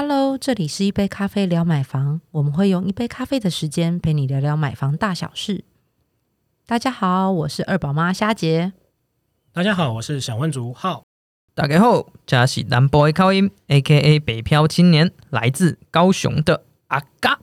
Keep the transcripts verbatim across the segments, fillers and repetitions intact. Hello， 这里是一杯咖啡聊买房，我们会用一杯咖啡的时间陪你聊聊买房大小事。大家好，我是二宝妈虾姐。大家好，我是小文族浩。大家好，这是南部的口音 A K A 北漂青年，来自高雄的阿嘎。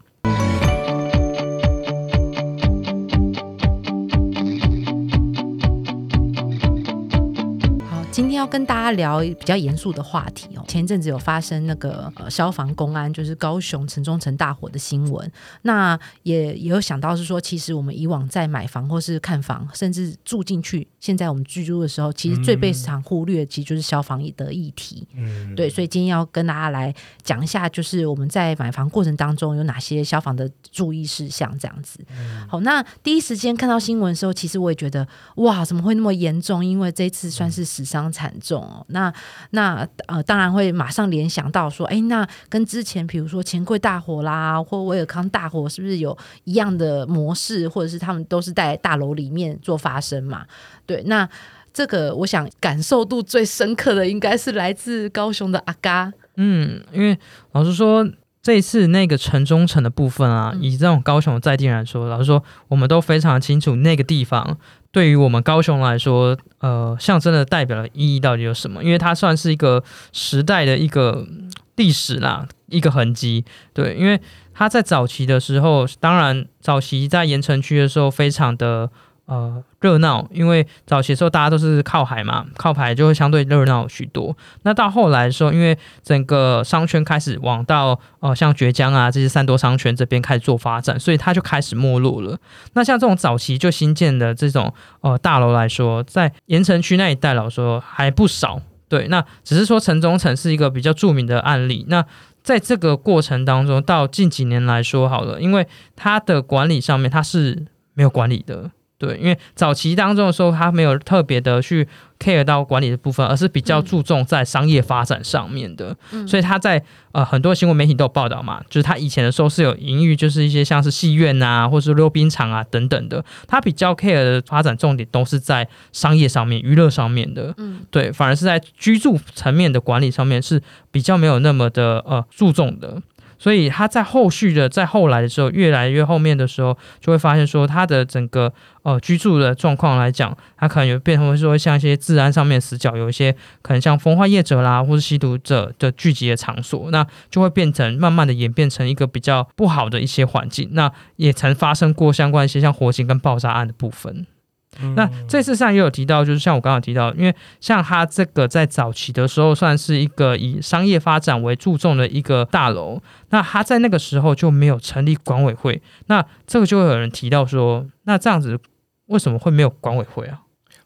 今天要跟大家聊比较严肃的话题哦。前一阵子有发生那个、呃、消防公安，就是高雄城中城大火的新闻，那 也, 也有想到是说，其实我们以往在买房或是看房，甚至住进去，现在我们居住的时候，其实最被市场忽略，其实就是消防的议题。嗯，对，所以今天要跟大家来讲一下，就是我们在买房过程当中有哪些消防的注意事项这样子。嗯、好，那第一时间看到新闻的时候，其实我也觉得哇，怎么会那么严重？因为这次算是史上惨重哦，那那、呃、当然会马上联想到说，哎，那跟之前比如说钱柜大火啦，或威尔康大火，是不是有一样的模式，或者是他们都是在大楼里面做发生嘛？对，那这个我想感受度最深刻的应该是来自高雄的阿嘎。嗯，因为老实说，这一次那个城中城的部分啊，嗯、以这种高雄的在地人来说，老实说，我们都非常清楚那个地方。对于我们高雄来说，呃，象征的代表的意义到底有什么？因为它算是一个时代的一个历史啦，一个痕迹。对，因为它在早期的时候，当然早期在盐城区的时候非常的呃热闹，因为早期的时候大家都是靠海嘛，靠海就会相对热闹许多。那到后来的时候，因为整个商圈开始往到呃像崛江啊这些三多商圈这边开始做发展，所以它就开始没落了。那像这种早期就新建的这种呃大楼来说，在盐城区那一带来说还不少。对，那只是说城中城是一个比较著名的案例。那在这个过程当中，到近几年来说好了，因为它的管理上面它是没有管理的。对，因为早期当中的时候，他没有特别的去 care 到管理的部分，而是比较注重在商业发展上面的。嗯、所以他在呃很多新闻媒体都有报道嘛，就是他以前的时候是有营运，就是一些像是戏院啊，或是溜冰场啊等等的，他比较 care 的发展重点都是在商业上面、娱乐上面的。嗯，对，反而是在居住层面的管理上面是比较没有那么的呃注重的。所以他在后续的在后来的时候，越来越后面的时候，就会发现说他的整个呃居住的状况来讲，他可能有变成说像一些治安上面的死角，有一些可能像风化业者啦，或是吸毒者的聚集的场所，那就会变成慢慢的演变成一个比较不好的一些环境。那也曾发生过相关一些像火警跟爆炸案的部分。那这次上也有提到，就是像我刚刚提到，因为像它这个在早期的时候算是一个以商业发展为注重的一个大楼，那它在那个时候就没有成立管委会，那这个就会有人提到说，那这样子为什么会没有管委会啊？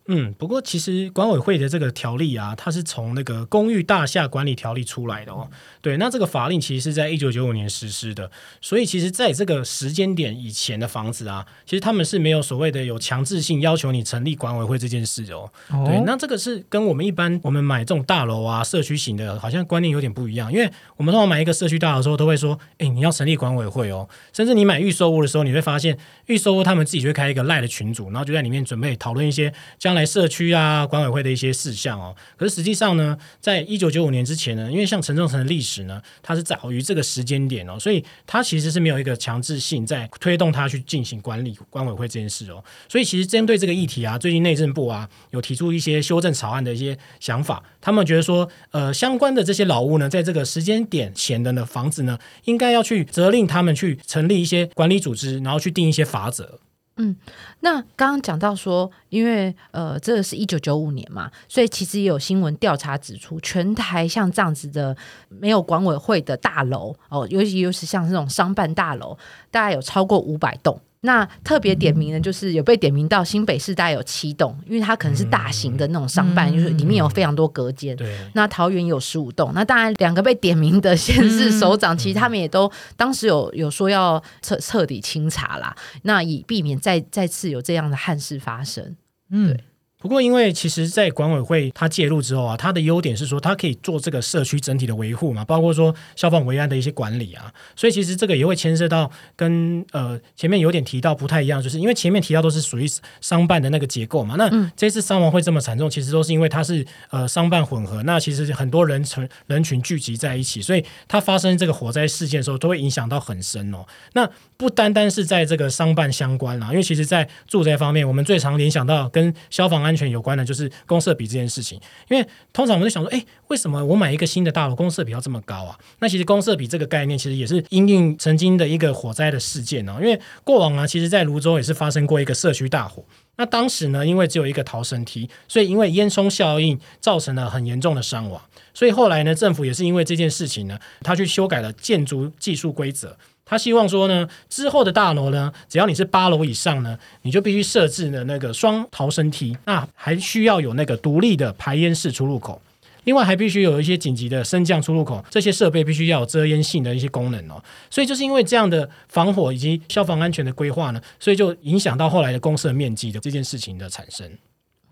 嗯，不过其实管委会的这个条例啊，它是从那个公寓大厦管理条例出来的哦。对，那这个法令其实是在一九九五年实施的，所以其实在这个时间点以前的房子啊，其实他们是没有所谓的有强制性要求你成立管委会这件事哦。哦对，那这个是跟我们一般我们买这种大楼啊、社区型的，好像观念有点不一样，因为我们通常买一个社区大楼的时候，都会说，哎，你要成立管委会哦。甚至你买预售屋的时候，你会发现预售屋他们自己就会开一个赖的群组，然后就在里面准备讨论一些这样将来社区啊管委会的一些事项哦。可是实际上呢，在一九九五年之前呢，因为像城中城的历史呢，它是早于这个时间点哦，所以它其实是没有一个强制性在推动它去进行管理管委会这件事哦。所以其实针对这个议题啊，最近内政部啊有提出一些修正草案的一些想法，他们觉得说呃相关的这些老屋呢，在这个时间点前的呢房子呢，应该要去责令他们去成立一些管理组织，然后去定一些法则。嗯，那刚刚讲到说，因为呃，这是一九九五年嘛，所以其实也有新闻调查指出，全台像这样子的没有管委会的大楼哦，尤其尤其像这种商办大楼，大概有超过五百栋。那特别点名的就是有被点名到新北市大概有七栋，因为它可能是大型的那种商办，嗯、就是里面有非常多隔间。嗯、那桃园有十五栋。那当然两个被点名的县市首长，嗯、其实他们也都当时有有说要彻彻底清查啦，那以避免再再次有这样的憾事发生。嗯，对。不过因为其实在管委会他介入之后啊，他的优点是说他可以做这个社区整体的维护嘛，包括说消防维安的一些管理啊，所以其实这个也会牵涉到跟呃前面有点提到不太一样，就是因为前面提到都是属于商办的那个结构嘛，那这次伤亡会这么惨重其实都是因为它是呃商办混合，那其实很多人群人群聚集在一起，所以它发生这个火灾事件的时候都会影响到很深哦。那不单单是在这个商办相关啦，因为其实在住宅方面我们最常联想到跟消防安安全有关的就是公设比这件事情，因为通常我们就想说，哎，为什么我买一个新的大楼公设比要这么高啊？那其实公设比这个概念其实也是因应曾经的一个火灾的事件哦，因为过往啊，其实在泸州也是发生过一个社区大火。那当时呢，因为只有一个逃生梯，所以因为烟囱效应造成了很严重的伤亡。所以后来呢，政府也是因为这件事情呢，他去修改了建筑技术规则。他希望说呢，之后的大楼呢，只要你是八楼以上呢，你就必须设置了那个双逃生梯，那还需要有那个独立的排烟室出入口。另外还必须有一些紧急的升降出入口，这些设备必须要有遮烟性的一些功能哦。所以就是因为这样的防火以及消防安全的规划呢，所以就影响到后来的公设面积的这件事情的产生。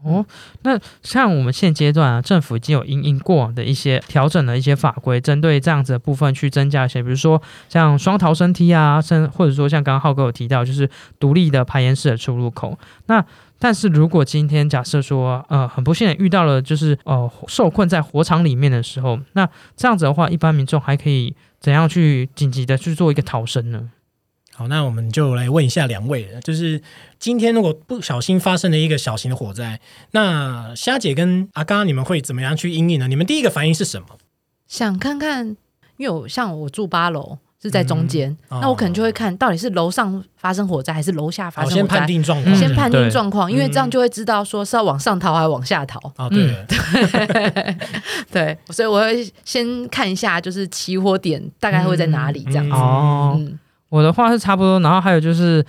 哦，那像我们现阶段啊，政府已经有因应过往的一些调整的一些法规，针对这样子的部分去增加一些，比如说像双逃生梯啊，或者说像刚刚浩哥有提到，就是独立的排烟室的出入口。那但是如果今天假设说，呃，很不幸的遇到了就是呃受困在火场里面的时候，那这样子的话，一般民众还可以怎样去紧急的去做一个逃生呢？好，那我们就来问一下两位了，就是今天如果不小心发生了一个小型的火灾，那虾姐跟阿嘎你们会怎么样去因应呢？你们第一个反应是什么？想看看，因为我像我住八楼是在中间、嗯哦、那我可能就会看到底是楼上发生火灾还是楼下发生火灾、哦、先判定状况、嗯、先判定状况、嗯、因为这样就会知道说是要往上逃还是往下逃、哦、对、嗯、对，所以我会先看一下就是起火点大概会在哪里这样子、嗯嗯哦嗯，我的话是差不多，然后还有就是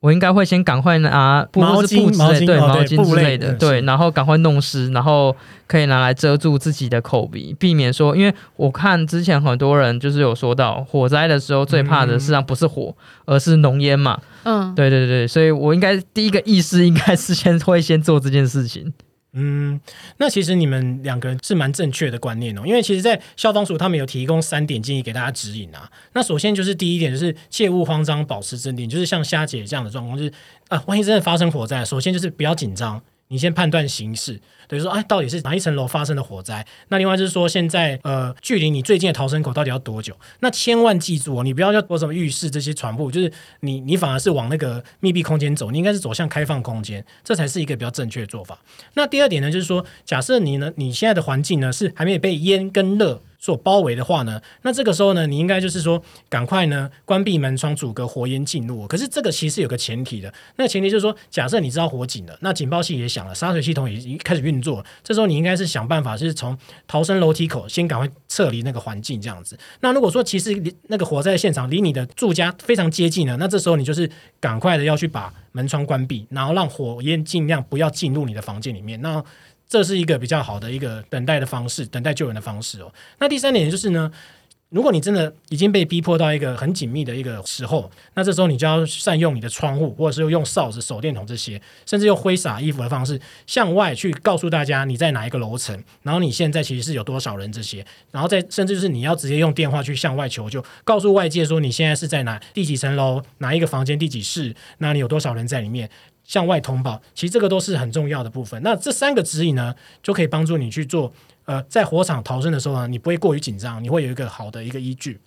我应该会先赶快拿毛巾之类，对，毛巾之类的，对，然后赶快弄湿，然后可以拿来遮住自己的口鼻，避免说，因为我看之前很多人就是有说到火灾的时候最怕的实际上不是火、嗯、而是浓烟嘛，嗯，对对对，所以我应该第一个意识应该是先会先做这件事情。嗯，那其实你们两个是蛮正确的观念哦，因为其实在消防署他们有提供三点建议给大家指引啊。那首先就是第一点就是切勿慌张，保持镇定，就是像虾姐这样的状况，就是啊，万一真的发生火灾，首先就是不要紧张，你先判断形势，等于说、哎、到底是哪一层楼发生的火灾。那另外就是说现在呃，距离你最近的逃生口到底要多久，那千万记住哦，你不要要躲什么浴室这些传播，就是你你反而是往那个密闭空间走，你应该是走向开放空间，这才是一个比较正确的做法。那第二点呢，就是说假设你呢你现在的环境呢是还没有被烟跟热所包围的话呢，那这个时候呢，你应该就是说赶快呢关闭门窗，阻隔火焰进入。可是这个其实有个前提的，那前提就是说，假设你知道火警了，那警报器也响了，洒水系统也开始运作，这时候你应该是想办法，就是从逃生楼梯口先赶快撤离那个环境这样子。那如果说其实那个火灾现场离你的住家非常接近了，那这时候你就是赶快的要去把门窗关闭，然后让火焰尽量不要进入你的房间里面。那这是一个比较好的一个等待的方式，等待救援的方式哦。那第三点就是呢，如果你真的已经被逼迫到一个很紧密的一个时候，那这时候你就要善用你的窗户，或者是用哨子、手电筒这些，甚至用挥洒衣服的方式向外去告诉大家你在哪一个楼层，然后你现在其实是有多少人这些，然后再甚至就是你要直接用电话去向外求救，告诉外界说你现在是在哪第几层楼、哪一个房间、第几室，那你有多少人在里面。向外通报，其实这个都是很重要的部分。那这三个指引呢，就可以帮助你去做，呃，在火场逃生的时候呢，你不会过于紧张，你会有一个好的一个依据。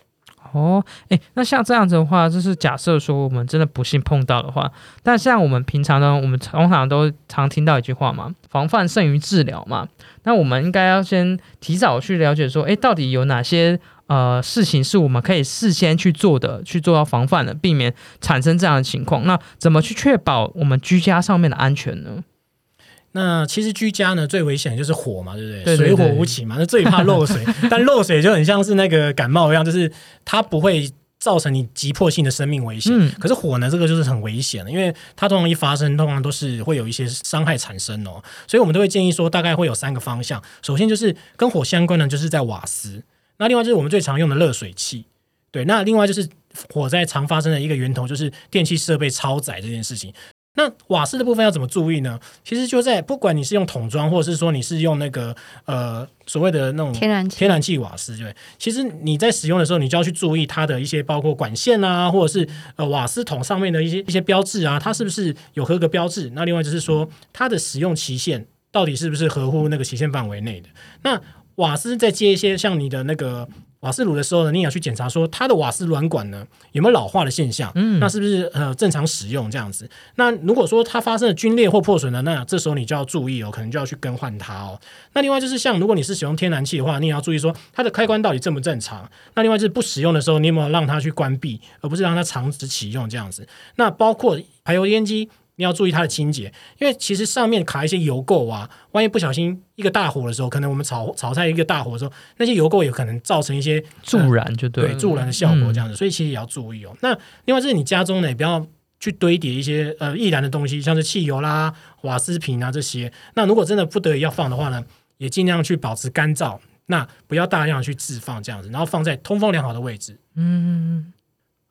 哦，欸，那像这样子的话，就是假设说我们真的不幸碰到的话，但像我们平常呢，我们通常都常听到一句话嘛，防范胜于治疗嘛。那我们应该要先提早去了解说，欸，到底有哪些呃事情是我们可以事先去做的，去做到防范的，避免产生这样的情况。那怎么去确保我们居家上面的安全呢？那其实居家呢最危险就是火嘛，对不 对, 对, 对, 对，水火无情嘛，那最怕漏水但漏水就很像是那个感冒一样，就是它不会造成你急迫性的生命危险、嗯、可是火呢这个就是很危险的，因为它通常一发生通常都是会有一些伤害产生哦，所以我们都会建议说大概会有三个方向。首先就是跟火相关的就是在瓦斯，那另外就是我们最常用的热水器，对，那另外就是火灾常发生的一个源头就是电器设备超载这件事情。那瓦斯的部分要怎么注意呢？其实就在不管你是用桶装，或者是说你是用那个呃所谓的那种天然气天然气瓦斯，对，其实你在使用的时候，你就要去注意它的一些包括管线啊，或者是呃瓦斯桶上面的一些一些标志啊，它是不是有合格标志？那另外就是说它的使用期限到底是不是合乎那个期限范围内的？那瓦斯在接一些像你的那个瓦斯炉的时候呢，你也要去检查说它的瓦斯软管呢有没有老化的现象，嗯，那是不是呃正常使用这样子？那如果说它发生了皲裂或破损呢，那这时候你就要注意哦，可能就要去更换它哦。那另外就是像如果你是使用天然气的话，你也要注意说它的开关到底正不正常。那另外就是不使用的时候，你有没有让它去关闭，而不是让它长时启用这样子？那包括排油烟机。你要注意它的清洁，因为其实上面卡一些油垢啊，万一不小心一个大火的时候，可能我们炒炒菜一个大火的时候，那些油垢有可能造成一些助燃，就对、呃、对助燃的效果这样子、嗯，所以其实也要注意哦。那另外就是你家中呢，也不要去堆叠一些呃易燃的东西，像是汽油啦、瓦斯瓶啊这些。那如果真的不得已要放的话呢，也尽量去保持干燥，那不要大量去置放这样子，然后放在通风良好的位置。嗯。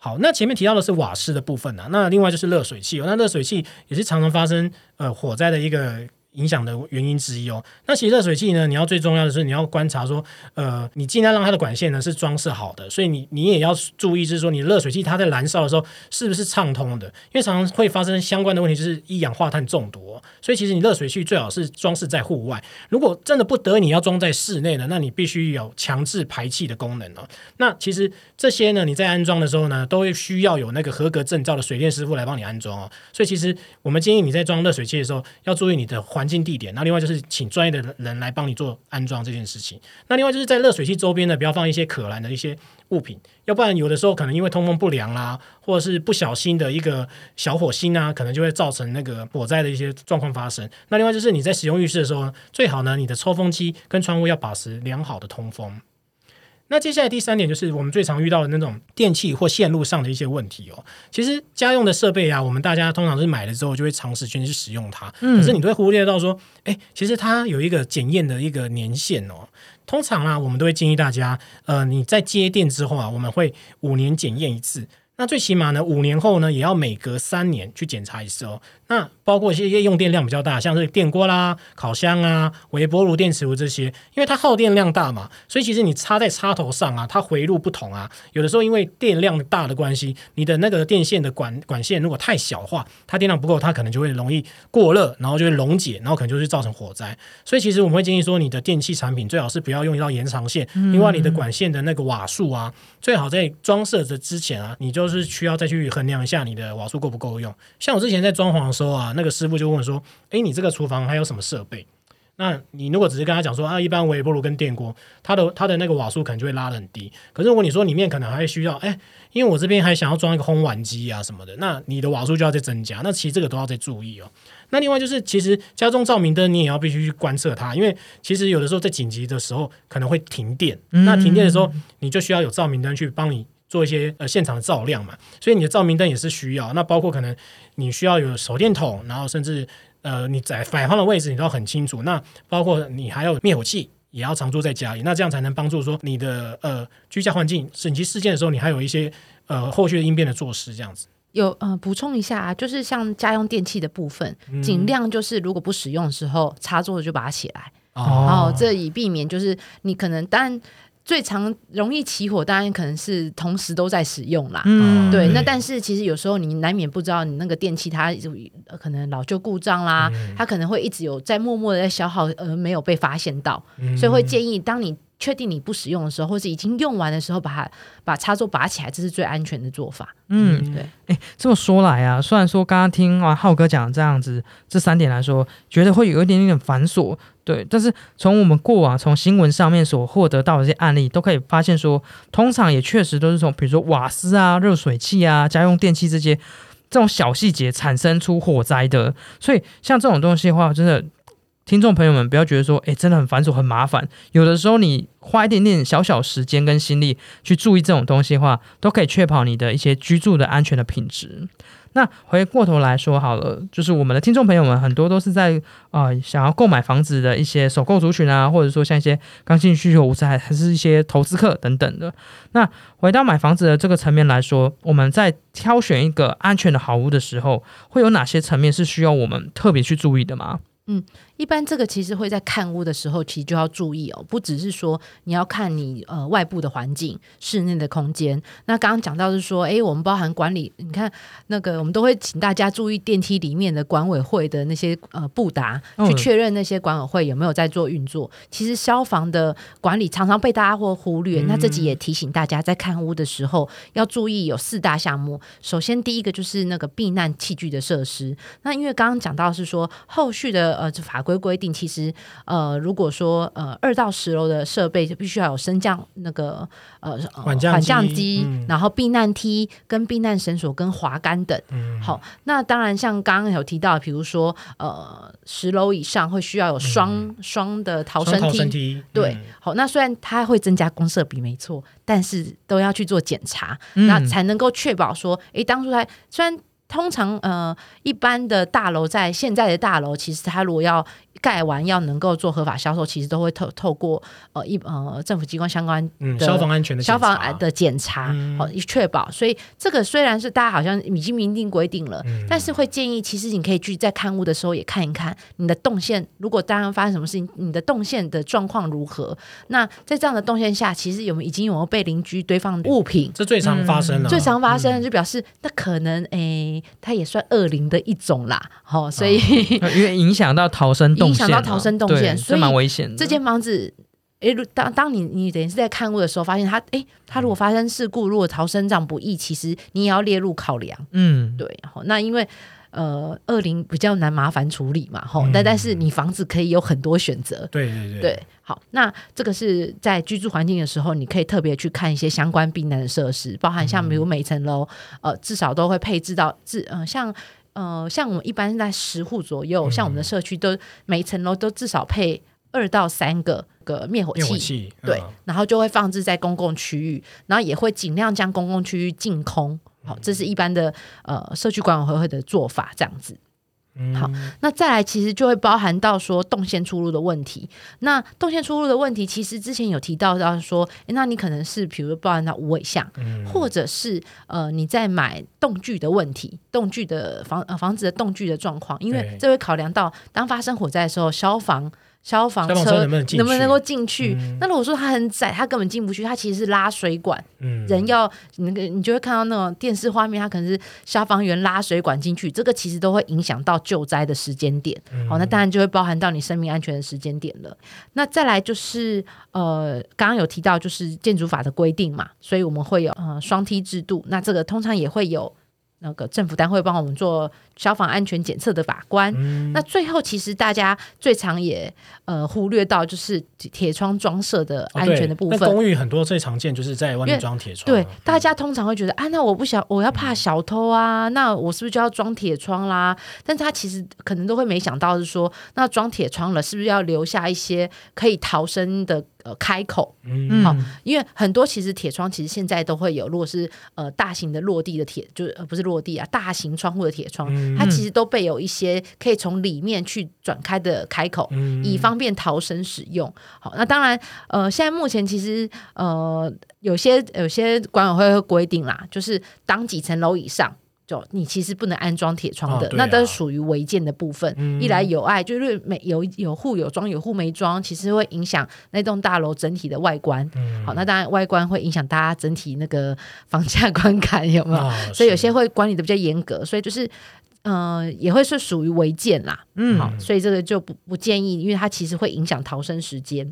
好，那前面提到的是瓦斯的部分啊，那另外就是热水器哦，那热水器也是常常发生呃火灾的一个影响的原因之一哦。那其实热水器呢，你要最重要的是你要观察说，呃，你尽量让它的管线呢是装饰好的，所以你你也要注意就是说，你热水器它在燃烧的时候是不是畅通的，因为常常会发生相关的问题，就是一氧化碳中毒哦。所以其实你热水器最好是装饰在户外，如果真的不得你要装在室内呢，那你必须有强制排气的功能哦。那其实这些呢，你在安装的时候呢，都需要有那个合格证照的水电师傅来帮你安装哦。所以其实我们建议你在装热水器的时候，要注意你的环境地点，那另外就是请专业的人来帮你做安装这件事情。那另外就是在热水器周边呢，不要放一些可燃的一些物品，要不然有的时候可能因为通风不良啦、啊，或者是不小心的一个小火星啊，可能就会造成那个火灾的一些状况发生。那另外就是你在使用浴室的时候呢，最好呢你的抽风机跟窗户要保持良好的通风。那接下来第三点就是我们最常遇到的那种电器或线路上的一些问题哦。其实家用的设备啊，我们大家通常是买了之后就会长时间去使用它，可是你都会忽略到说，哎，其实它有一个检验的一个年限哦。通常啊，我们都会建议大家，呃，你在接电之后啊，我们会五年检验一次。那最起码呢，五年后呢，也要每隔三年去检查一次哦。那包括一些用电量比较大，像是电锅啦、烤箱啊、微波炉、电磁炉这些，因为它耗电量大嘛，所以其实你插在插头上啊，它回路不同啊，有的时候因为电量大的关系，你的那个电线的 管, 管线如果太小的话，它电量不够，它可能就会容易过热，然后就会溶解，然后可能就会造成火灾。所以其实我们会建议说，你的电器产品最好是不要用到延长线，另外你的管线的那个瓦数啊，最好在装设的之前啊，你就就是需要再去衡量一下你的瓦数够不够用。像我之前在装潢的时候啊，那个师傅就问我说，哎，你这个厨房还有什么设备？那你如果只是跟他讲说啊，一般微波炉跟电锅，它的它的那个瓦数可能就会拉得很低。可是如果你说里面可能还需要，哎，因为我这边还想要装一个烘碗机啊什么的，那你的瓦数就要再增加。那其实这个都要再注意哦。那另外就是，其实家中照明灯你也要必须去观测它，因为其实有的时候在紧急的时候可能会停电，嗯、那停电的时候你就需要有照明灯去帮你做一些呃现场的照亮嘛，所以你的照明灯也是需要。那包括可能你需要有手电筒，然后甚至呃你在摆放的位置你都要很清楚。那包括你还有灭火器也要常驻在家里，那这样才能帮助说你的呃居家环境紧急事件的时候，你还有一些呃后续的应变的措施这样子。有呃补充一下、啊，就是像家用电器的部分，嗯、尽量就是如果不使用的时候，插座就把它起来，哦，这以避免就是你可能但。最常容易起火，当然可能是同时都在使用啦。嗯，对。那但是其实有时候你难免不知道，你那个电器它可能老旧故障啦，嗯、它可能会一直有在默默的在消耗，而没有被发现到。嗯、所以会建议，当你确定你不使用的时候，或是已经用完的时候，把它把插座拔起来，这是最安全的做法。嗯，对。哎、欸，这么说来啊，虽然说刚刚听啊浩哥讲这样子，这三点来说，觉得会有一点点繁琐。对，但是从我们过往从新闻上面所获得到的这些案例，都可以发现说，通常也确实都是从比如说瓦斯啊、热水器啊、家用电器这些这种小细节产生出火灾的。所以像这种东西的话，真的听众朋友们不要觉得说哎，真的很繁琐很麻烦，有的时候你花一点点小小时间跟心力去注意这种东西的话，都可以确保你的一些居住的安全的品质。那回过头来说好了，就是我们的听众朋友们很多都是在、呃、想要购买房子的一些首购族群啊，或者说像一些刚性需求无知，还是一些投资客等等的。那回到买房子的这个层面来说，我们在挑选一个安全的好屋的时候，会有哪些层面是需要我们特别去注意的吗？嗯，一般这个其实会在看屋的时候其实就要注意哦，不只是说你要看你、呃、外部的环境室内的空间，那刚刚讲到是说哎，我们包含管理，你看那个我们都会请大家注意电梯里面的管委会的那些呃布达，去确认那些管委会有没有在做运作、嗯、其实消防的管理常常被大家会忽略、嗯、那这集也提醒大家在看屋的时候要注意有四大项目。首先第一个就是那个避难器具的设施，那因为刚刚讲到是说后续的呃，这法规规定，其实呃，如果说呃二到十楼的设备必须要有升降那个呃缓降 机, 缓降机、嗯、然后避难梯跟避难绳索跟滑杆等、嗯、好，那当然像刚刚有提到比如说呃十楼以上会需要有双、嗯、双的逃生 梯, 双逃生梯对、嗯、好，那虽然它会增加公设比没错，但是都要去做检查、嗯、那才能够确保说诶当初它虽然通常呃，一般的大楼在现在的大楼，其实它如果要盖完要能够做合法销售，其实都会 透, 透过呃一呃政府机关相关的、嗯、消防安全的消防的检查，好、嗯，确、哦、保。所以这个虽然是大家好像已经明定规定了、嗯，但是会建议其实你可以去在看屋的时候也看一看你的动线，如果当然发生什么事情，你的动线的状况如何。那在这样的动线下，其实有没有已经有没有被邻居堆放物品？这最常发生了、啊嗯，最常发生就表示、嗯、那可能诶。欸它也算恶灵的一种啦、哦、所以、哦、因为影响到逃生动线，影响到逃生动线，所以蛮危险的。这间房子当, 当 你, 你等于是在看屋的时候发现它，哎，它如果发生事故，如果逃生障不易，其实你也要列入考量。嗯，对、哦、那因为呃，恶灵比较难麻烦处理嘛、嗯、但, 但是你房子可以有很多选择。对对 对, 对好，那这个是在居住环境的时候你可以特别去看一些相关避难的设施，包含像比如每层楼、嗯呃、至少都会配置到、呃、像呃，像我们一般在十户左右、嗯、像我们的社区都每层楼都至少配二到三个个灭火 器, 灭火器、嗯、对，然后就会放置在公共区域，然后也会尽量将公共区域净空，好，这是一般的呃社区管委会的做法，这样子。好，那再来其实就会包含到说动线出入的问题。那动线出入的问题其实之前有提到到说，那你可能是比如包含到无尾巷、嗯、或者是呃你在买动具的问题，动具的 房,、呃、房子的动具的状况，因为这会考量到当发生火灾的时候消防消防车能不能够进去、嗯、那如果说它很窄，它根本进不去，它其实是拉水管、嗯、人要那个，你就会看到那种电视画面，它可能是消防员拉水管进去，这个其实都会影响到救灾的时间点、嗯哦、那当然就会包含到你生命安全的时间点了。那再来就是呃，刚刚有提到就是建筑法的规定嘛，所以我们会有、呃、双梯制度，那这个通常也会有那个政府单位帮我们做消防安全检测的法官、嗯、那最后其实大家最常也、呃、忽略到就是铁窗装设的安全的部分、哦、那公寓很多最常见就是在外面装铁窗，对、嗯、大家通常会觉得啊，那我不想我要怕小偷啊、嗯、那我是不是就要装铁窗啦，但是他其实可能都会没想到是说，那装铁窗了是不是要留下一些可以逃生的呃、开口、嗯哦、因为很多其实铁窗其实现在都会有，如果是、呃、大型的落地的铁就、呃、不是落地啊，大型窗户的铁窗、嗯、它其实都备有一些可以从里面去转开的开口、嗯、以方便逃生使用。好，那当然、呃、现在目前其实呃有些有些管委会会规定啦，就是当几层楼以上就你其实不能安装铁窗的、哦啊、那都是属于违建的部分、嗯、一来有碍，就是有有户有装有户没装，其实会影响那栋大楼整体的外观、嗯、好，那当然外观会影响大家整体那个房价观感，有没有、哦、所以有些会管理的比较严格，所以就是呃，也会是属于违建啦、嗯、好，所以这个就 不, 不建议，因为它其实会影响逃生时间。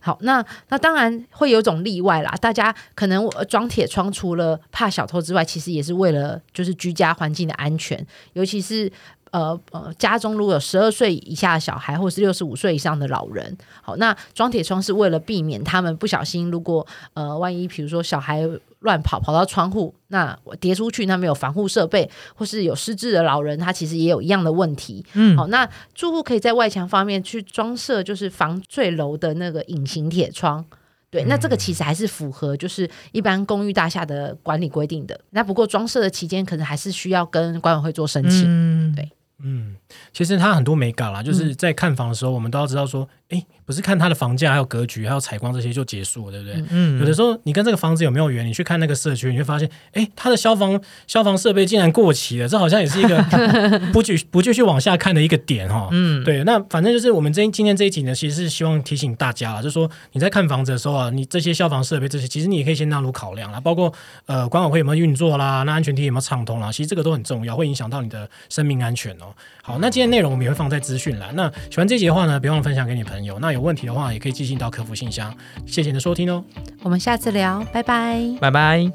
好，那那当然会有种例外啦，大家可能装铁窗除了怕小偷之外，其实也是为了就是居家环境的安全，尤其是呃呃家中如果有十二岁以下的小孩，或是六十五岁以上的老人，好，那装铁窗是为了避免他们不小心，如果呃万一比如说小孩乱跑跑到窗户，那我跌出去，那没有防护设备，或是有失智的老人，他其实也有一样的问题。嗯，好，那住户可以在外墙方面去装设就是防坠楼的那个隐形铁窗。对，那这个其实还是符合就是一般公寓大厦的管理规定的。那不过装设的期间可能还是需要跟管委会做申请。嗯，对。嗯，其实它很多美感啦，就是在看房的时候，我们都要知道说，哎、嗯，不是看它的房价、还有格局、还有采光这些就结束了，对不对？嗯，有的时候你跟这个房子有没有缘，你去看那个社区，你会发现，哎，它的消防消防设备竟然过期了，这好像也是一个不继不继续往下看的一个点哈、哦。嗯，对，那反正就是我们这今天这一集呢，其实是希望提醒大家啦，就是说你在看房子的时候啊，你这些消防设备这些，其实你也可以先纳入考量啦，包括呃管委会有没有运作啦，那安全梯有没有畅通啦，其实这个都很重要，会影响到你的生命安全哦。好，那今天内容我们也会放在资讯栏。那喜欢这集的话呢，别忘了分享给你朋友。那有问题的话，也可以寄信到客服信箱。谢谢你的收听哦，我们下次聊，拜拜，拜拜。